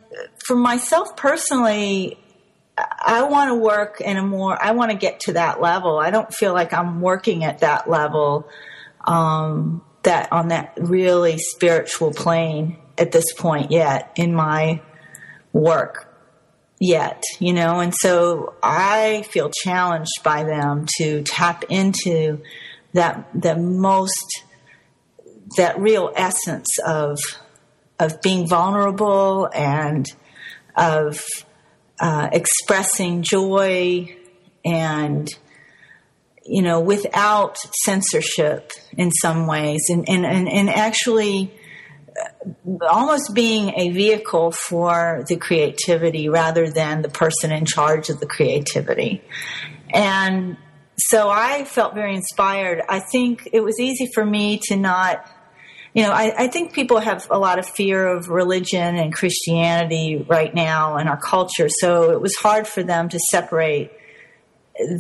for myself personally, I want to work I want to get to that level. I don't feel like I'm working at that level that on that really spiritual plane at this point yet in my work yet, you know? And so I feel challenged by them to tap into that, that real essence of being vulnerable and of expressing joy and, you know, without censorship in some ways, and actually almost being a vehicle for the creativity rather than the person in charge of the creativity. And so I felt very inspired. I think it was easy for me to not, you know, I think people have a lot of fear of religion and Christianity right now in our culture. So it was hard for them to separate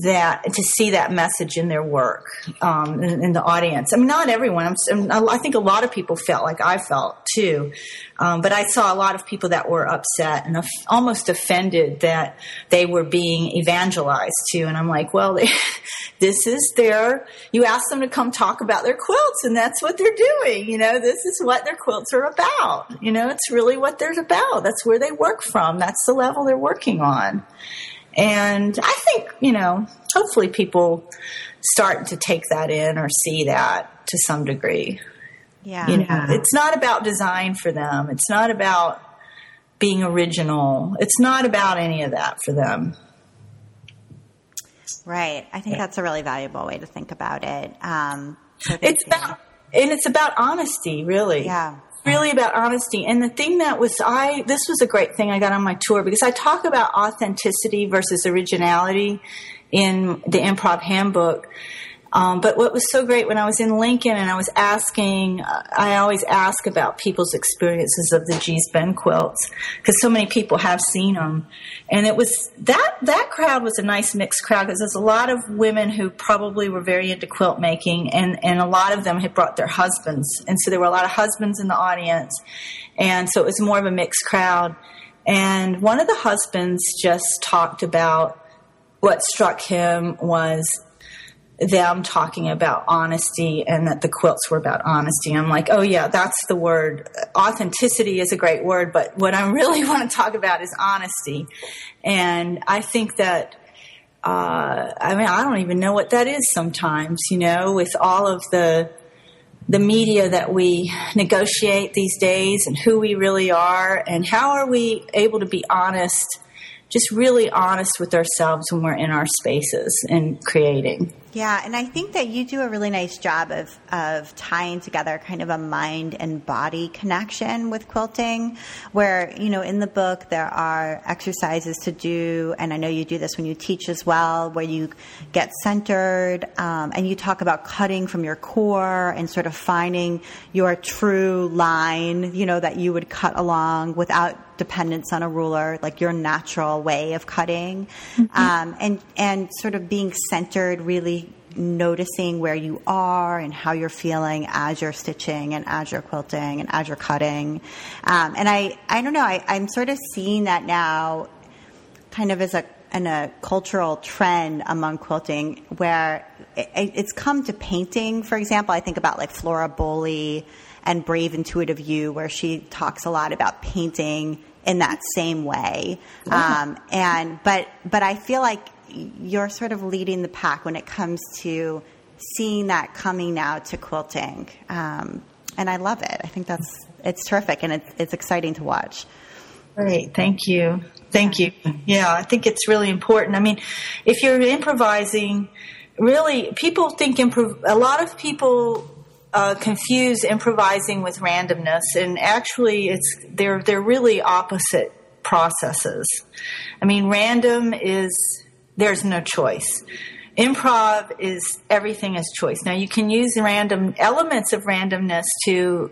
that, to see that message in their work, in the audience. I mean, not everyone. I think a lot of people felt like I felt too. But I saw a lot of people that were upset and almost offended that they were being evangelized to. And I'm like, well, this is their, you ask them to come talk about their quilts and that's what they're doing. You know, this is what their quilts are about. You know, it's really what they're about. That's where they work from. That's the level they're working on. And I think, you know, hopefully people start to take that in or see that to some degree. Yeah. You know, it's not about design for them. It's not about being original. It's not about any of that for them. Right. I think that's a really valuable way to think about it. It's about honesty, really. Yeah. Really about honesty. And the thing that was, this was a great thing I got on my tour, because I talk about authenticity versus originality in the Improv Handbook. But what was so great when I was in Lincoln and I was asking, I always ask about people's experiences of the Gee's Bend quilts, because so many people have seen them. And it was that crowd was a nice mixed crowd, because there's a lot of women who probably were very into quilt making, and a lot of them had brought their husbands. And so there were a lot of husbands in the audience. And so it was more of a mixed crowd. And one of the husbands just talked about what struck him was them talking about honesty and that the quilts were about honesty. I'm like, oh yeah, that's the word. Authenticity is a great word, but what I really want to talk about is honesty. And I think that, I mean, I don't even know what that is sometimes, you know, with all of the media that we negotiate these days and who we really are and how are we able to be honest, just really honest with ourselves when we're in our spaces and creating. Yeah, and I think that you do a really nice job of tying together kind of a mind and body connection with quilting, where, you know, in the book there are exercises to do, and I know you do this when you teach as well, where you get centered, and you talk about cutting from your core and sort of finding your true line, you know, that you would cut along without dependence on a ruler, like your natural way of cutting, mm-hmm. and sort of being centered, really noticing where you are and how you're feeling as you're stitching and as you're quilting and as you're cutting. And I don't know, I'm sort of seeing that now kind of as a cultural trend among quilting, where it's come to painting, for example. I think about like Flora Bowley and Brave Intuitive You, where she talks a lot about painting in that same way. Yeah. But I feel like you're sort of leading the pack when it comes to seeing that coming now to quilting. And I love it. I think it's terrific, and it's exciting to watch. Great. Thank you. Yeah. I think it's really important. I mean, if you're improvising, really people think a lot of people confuse improvising with randomness, and actually they're really opposite processes. I mean, random is there's no choice. Improv is everything is choice. Now you can use random elements of randomness to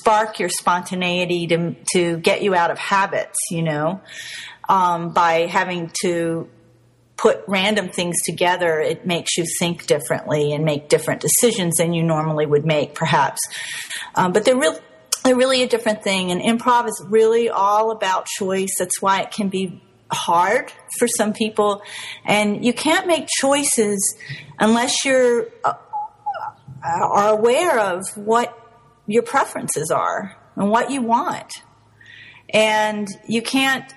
spark your spontaneity, to get you out of habits, you know, by having to put random things together. It makes you think differently and make different decisions than you normally would make, perhaps. But they're really a different thing. And improv is really all about choice. That's why it can be hard for some people. And you can't make choices unless you're are aware of what your preferences are and what you want. And you can't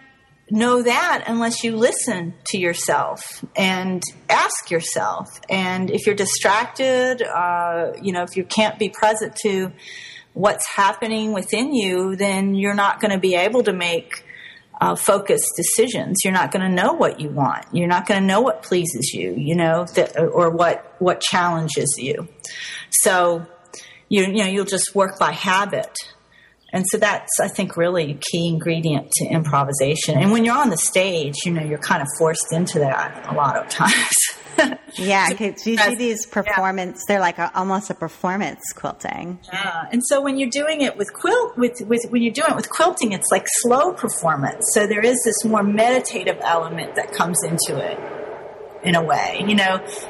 know that unless you listen to yourself and ask yourself. And if you're distracted, if you can't be present to what's happening within you, then you're not going to be able to make focused decisions. You're not going to know what you want. You're not going to know what pleases you, or what challenges you. So, you'll just work by habit. And so that's, I think, really a key ingredient to improvisation. And when you're on the stage, you're kind of forced into that a lot of times. Yeah, because you do these performance, they're like almost a performance quilting. Yeah, and so when you're doing it with quilting, it's like slow performance. So there is this more meditative element that comes into it in a way.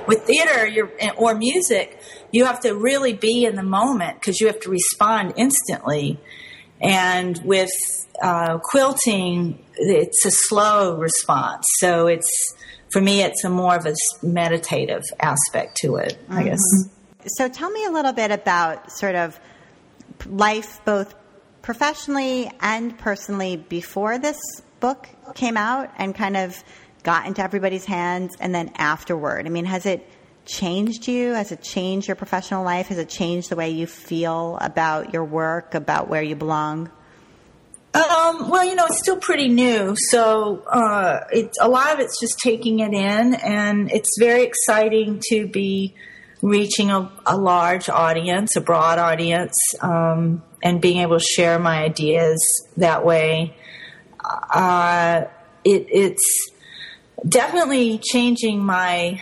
With theater or music, you have to really be in the moment because you have to respond instantly. And with quilting, it's a slow response. So for me, it's more of a meditative aspect to it, I guess. So tell me a little bit about sort of life, both professionally and personally, before this book came out and kind of got into everybody's hands, and then afterward. I mean, has it changed you? Has it changed your professional life? Has it changed the way you feel about your work, about where you belong? It's still pretty new. So a lot of it's just taking it in, and it's very exciting to be reaching a large audience, a broad audience, and being able to share my ideas that way. It's definitely changing my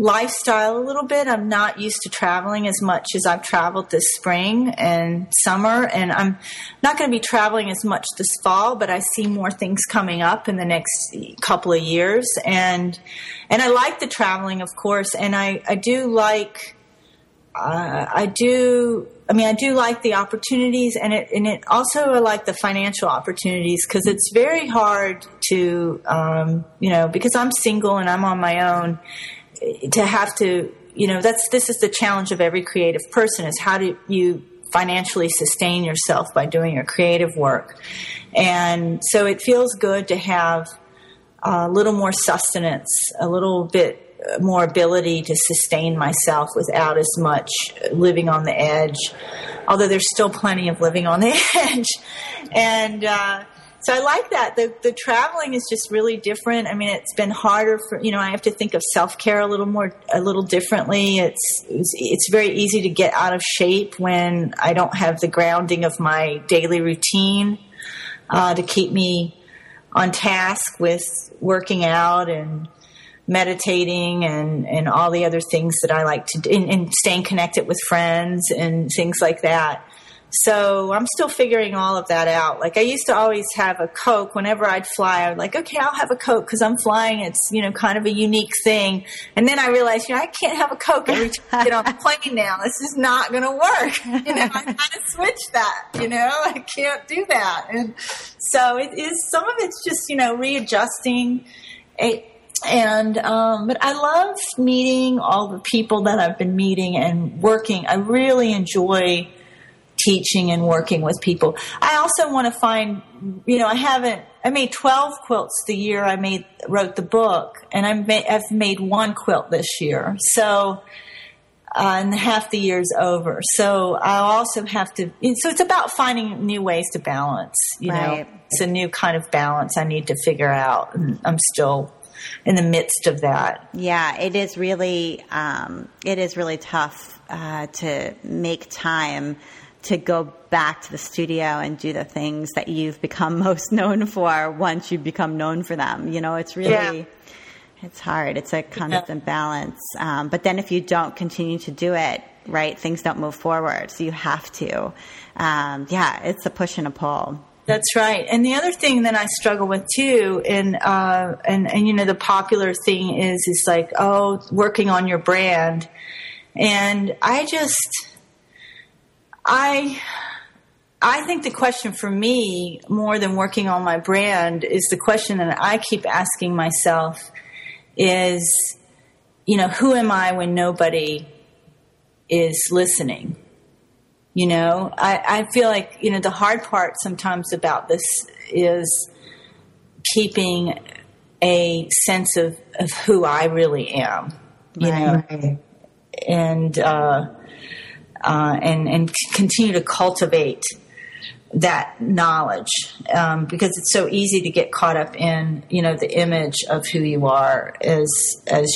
lifestyle a little bit. I'm not used to traveling as much as I've traveled this spring and summer, and I'm not going to be traveling as much this fall, but I see more things coming up in the next couple of years. And I like the traveling, of course, and I do like the opportunities, and it also I like the financial opportunities, because it's very hard to, because I'm single and I'm on my own, to have to, this is the challenge of every creative person, is how do you financially sustain yourself by doing your creative work. And so it feels good to have a little more sustenance, a little bit more ability to sustain myself without as much living on the edge, although there's still plenty of living on the edge. And so I like that. The traveling is just really different. I mean, it's been harder for, I have to think of self-care a little differently. It's very easy to get out of shape when I don't have the grounding of my daily routine to keep me on task with working out and meditating and all the other things that I like to do, and staying connected with friends and things like that. So I'm still figuring all of that out. Like, I used to always have a Coke whenever I'd fly. I was like, okay, I'll have a Coke because I'm flying. It's, kind of a unique thing. And then I realized, I can't have a Coke every time I get on the plane now. This is not going to work. I got to switch that, I can't do that. And so it is, some of it's just, readjusting it. And, but I love meeting all the people that I've been meeting and working. I really enjoy teaching and working with people. I also want to find, I made 12 quilts the year I wrote the book, and I've made one quilt this year. So, and half the year's over. So I also have to, so it's about finding new ways to balance, right. It's a new kind of balance I need to figure out. And I'm still in the midst of that. Yeah, it is really tough, to make time to go back to the studio and do the things that you've become most known for once you become known for them. It's really, It's hard. It's a constant balance. But then if you don't continue to do it, right, things don't move forward. So you have to, it's a push and a pull. That's right. And the other thing that I struggle with too, and the popular thing is like, working on your brand. And I think the question for me, more than working on my brand, is the question that I keep asking myself is, who am I when nobody is listening. You know, I feel like, you know, the hard part sometimes about this is keeping a sense of who I really am, you know, and continue to cultivate that knowledge, because it's so easy to get caught up in, you know, the image of who you are as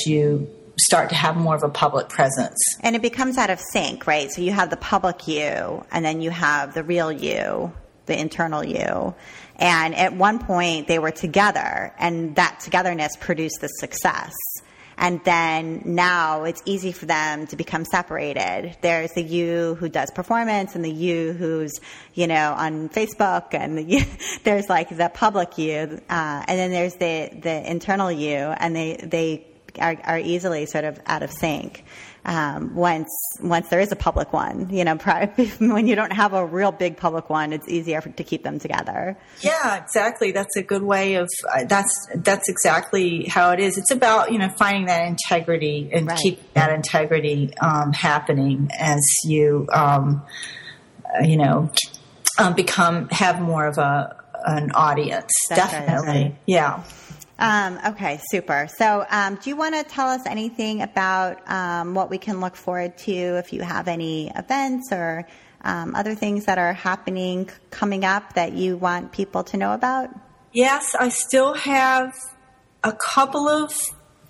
you start to have more of a public presence. And it becomes out of sync, right? So you have the public you, and then you have the real you, the internal you. And at one point they were together, and that togetherness produced the success. And then now it's easy for them to become separated. There's the you who does performance, and the you who's, you know, on Facebook, and the you, there's like the public you, and then there's the internal you, and they are easily sort of out of sync. Once there is a public one, you know, when you don't have a real big public one, it's easier to keep them together. Yeah, exactly. That's a good way of, that's exactly how it is. It's about, you know, finding that integrity and keeping that integrity, happening as you, you know, have more of an audience. That's definitely. Right. Yeah. Okay, super. So, do you want to tell us anything about what we can look forward to, if you have any events or other things that are happening coming up that you want people to know about? Yes, I still have a couple of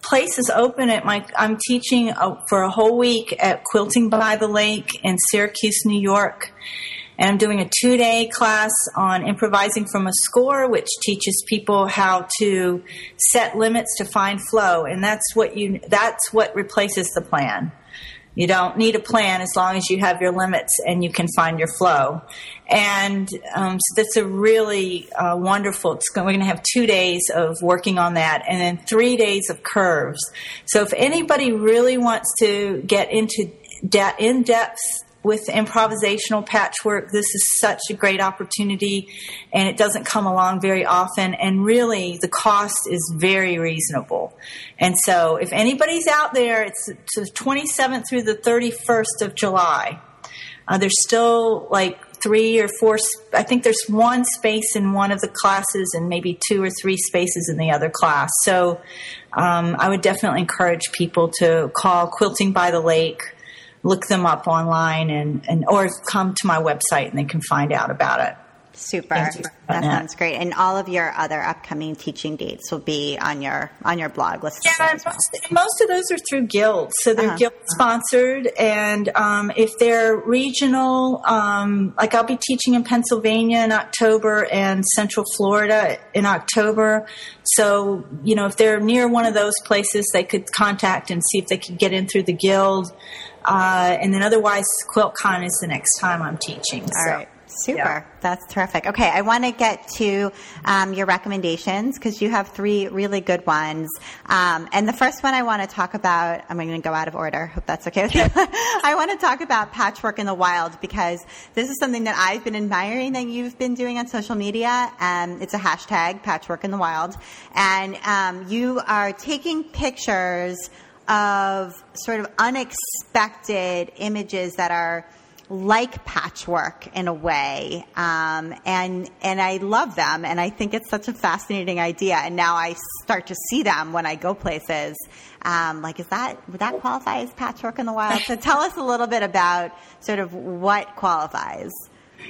places open at I'm teaching for a whole week at Quilting by the Lake in Syracuse, New York. And I'm doing a 2-day class on improvising from a score, which teaches people how to set limits to find flow. And that's what replaces the plan. You don't need a plan as long as you have your limits and you can find your flow. And so that's a really wonderful, we're going to have 2 days of working on that, and then 3 days of curves. So if anybody really wants to get into in-depth with improvisational patchwork, this is such a great opportunity, and it doesn't come along very often. And really, the cost is very reasonable. And so if anybody's out there, it's the 27th through the 31st of July. There's still like 3 or 4, I think there's one space in one of the classes and maybe 2 or 3 spaces in the other class. So I would definitely encourage people to call Quilting by the Lake, look them up online, and or come to my website and they can find out about it. Super. That sounds great. And all of your other upcoming teaching dates will be on your blog list. Yeah, most of those are through guilds. So they're guild sponsored. And if they're regional, like I'll be teaching in Pennsylvania in October and Central Florida in October. So, you know, if they're near one of those places, they could contact and see if they could get in through the guild. And then otherwise, QuiltCon is the next time I'm teaching. All right. Super. Yeah. That's terrific. Okay. I want to get to your recommendations, because you have 3 really good ones. And the first one I want to talk about, I'm going to go out of order. Hope that's okay with you. I want to talk about patchwork in the wild, because this is something that I've been admiring that you've been doing on social media. It's a hashtag, patchwork in the wild. And you are taking pictures of sort of unexpected images that are like patchwork in a way. And I love them, and I think it's such a fascinating idea. And now I start to see them when I go places. Like, would that qualify as patchwork in the wild? So tell us a little bit about sort of what qualifies.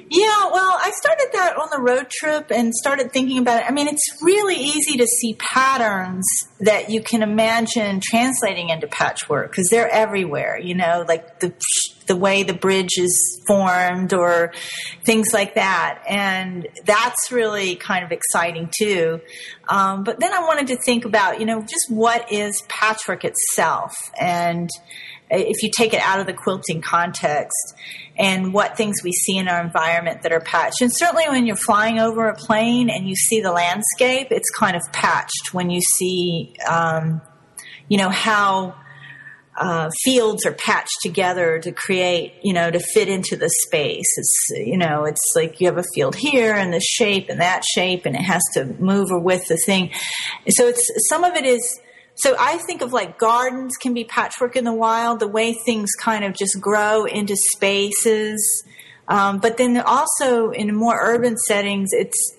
Yeah, well, I started that on the road trip and started thinking about it. I mean, it's really easy to see patterns that you can imagine translating into patchwork, because they're everywhere, you know, like the way the bridge is formed or things like that. And that's really kind of exciting too. But then I wanted to think about, you know, just what is patchwork itself, and if you take it out of the quilting context, and what things we see in our environment that are patched. And certainly when you're flying over a plane and you see the landscape, it's kind of patched when you see, you know, how fields are patched together to create, you know, to fit into the space. It's, you know, it's like you have a field here and this shape and that shape, and it has to move or with the thing. So some of it is So I think of like gardens can be patchwork in the wild, the way things kind of just grow into spaces. But then also in more urban settings, it's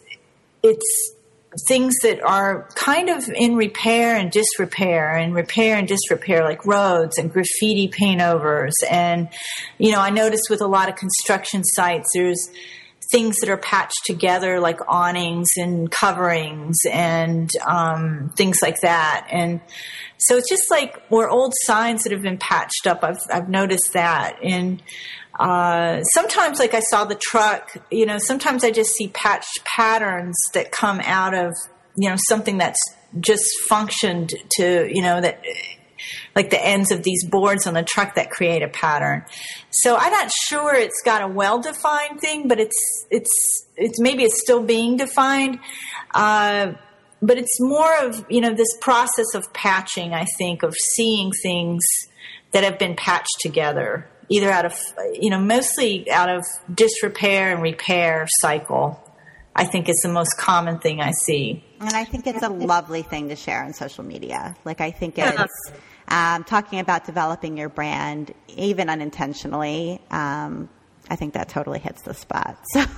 things that are kind of in repair and disrepair and repair and disrepair, like roads and graffiti paint overs. And, you know, I noticed with a lot of construction sites, there's things that are patched together, like awnings and coverings and things like that. And so it's just like, or old signs that have been patched up. I've noticed that. And sometimes, like I saw the truck, you know, sometimes I just see patched patterns that come out of, you know, something that's just functioned to, you know, that like the ends of these boards on the truck that create a pattern. So I'm not sure it's got a well-defined thing, but it's maybe it's still being defined. But it's more of, you know, this process of patching, I think, of seeing things that have been patched together, either out of, you know, mostly out of disrepair and repair cycle, I think it's the most common thing I see. And I think it's a lovely thing to share on social media. Like, I think it's talking about developing your brand, even unintentionally. I think that totally hits the spot. So, and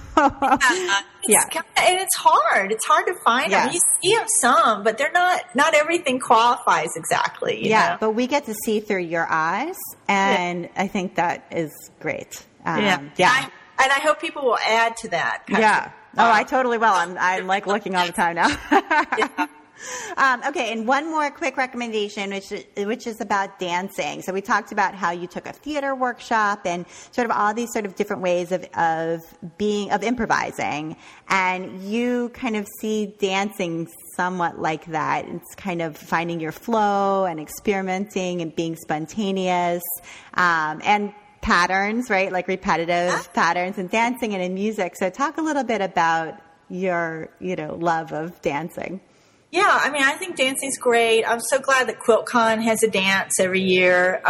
it's hard. It's hard to find them. You see them some, but they're not everything qualifies exactly. You know? But we get to see through your eyes, and I think that is great. And I hope people will add to that. Yeah. Oh, I totally will. I'm like looking all the time now. Okay. And one more quick recommendation, which is about dancing. So we talked about how you took a theater workshop and sort of all these sort of different ways of improvising. And you kind of see dancing somewhat like that. It's kind of finding your flow and experimenting and being spontaneous, and patterns, right? Like repetitive patterns and dancing and in music. So talk a little bit about your, you know, love of dancing. Yeah. I mean, I think dancing's great. I'm so glad that QuiltCon has a dance every year.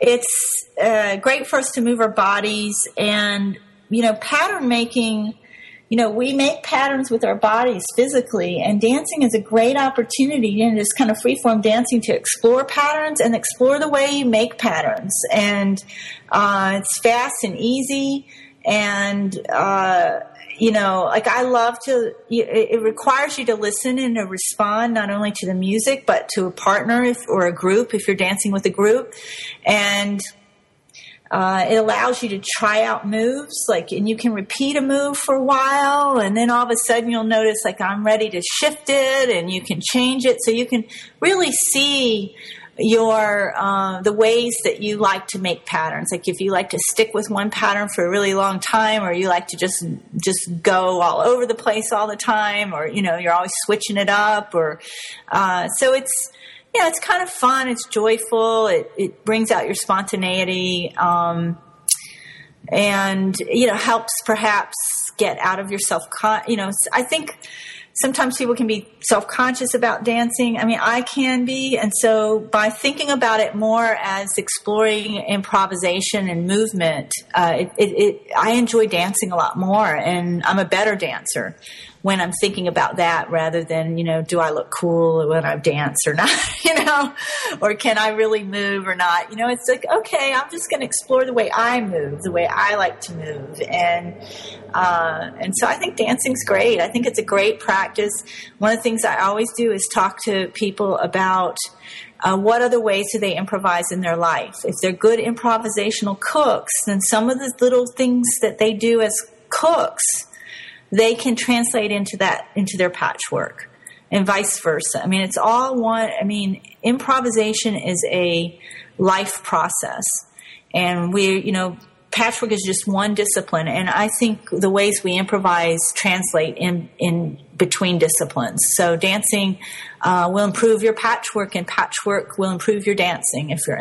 It's great for us to move our bodies and, you know, pattern making, you know, we make patterns with our bodies physically, and dancing is a great opportunity, you know, just kind of freeform dancing to explore patterns and explore the way you make patterns. And it's fast and easy, and you know, like I love to, it requires you to listen and to respond not only to the music, but to a partner or a group if you're dancing with a group. And it allows you to try out moves, like, and you can repeat a move for a while. And then all of a sudden you'll notice, like, I'm ready to shift it, and you can change it. So you can really see your the ways that you like to make patterns, like if you like to stick with one pattern for a really long time, or you like to just go all over the place all the time, or you know, you're always switching it up, or so it's, yeah, it's kind of fun, it's joyful, it brings out your spontaneity, and you know, helps perhaps get out of your you know, I think sometimes people can be self-conscious about dancing. I mean, I can be. And so by thinking about it more as exploring improvisation and movement, I enjoy dancing a lot more, and I'm a better dancer when I'm thinking about that rather than, you know, do I look cool when I dance or not, you know, or can I really move or not? You know, it's like, okay, I'm just going to explore the way I move, the way I like to move. And so I think dancing's great. I think it's a great practice. One of the things I always do is talk to people about what other ways do they improvise in their life. If they're good improvisational cooks, then some of the little things that they do as cooks, they can translate into their patchwork, and vice versa. I mean, it's all one. I mean, improvisation is a life process, and we, you know, patchwork is just one discipline. And I think the ways we improvise translate in between disciplines. So dancing will improve your patchwork, and patchwork will improve your dancing if you're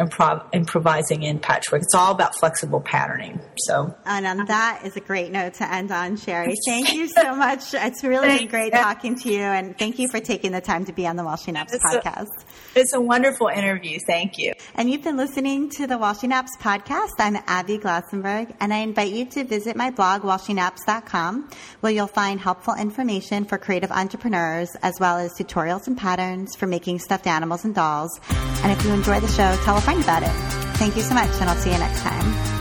improvising in patchwork. It's all about flexible patterning. So, and on that is a great note to end on, Sherri. Thank you so much. It's really been great talking to you, and thank you for taking the time to be on the While She Naps podcast. It's a wonderful interview. Thank you. And you've been listening to the While She Naps podcast. I'm Abby Glassenberg, and I invite you to visit my blog, whileshenaps.com, where you'll find helpful information for creative entrepreneurs, as well as tutorials and podcasts patterns for making stuffed animals and dolls. And if you enjoy the show, tell a friend about it. Thank you so much, and I'll see you next time.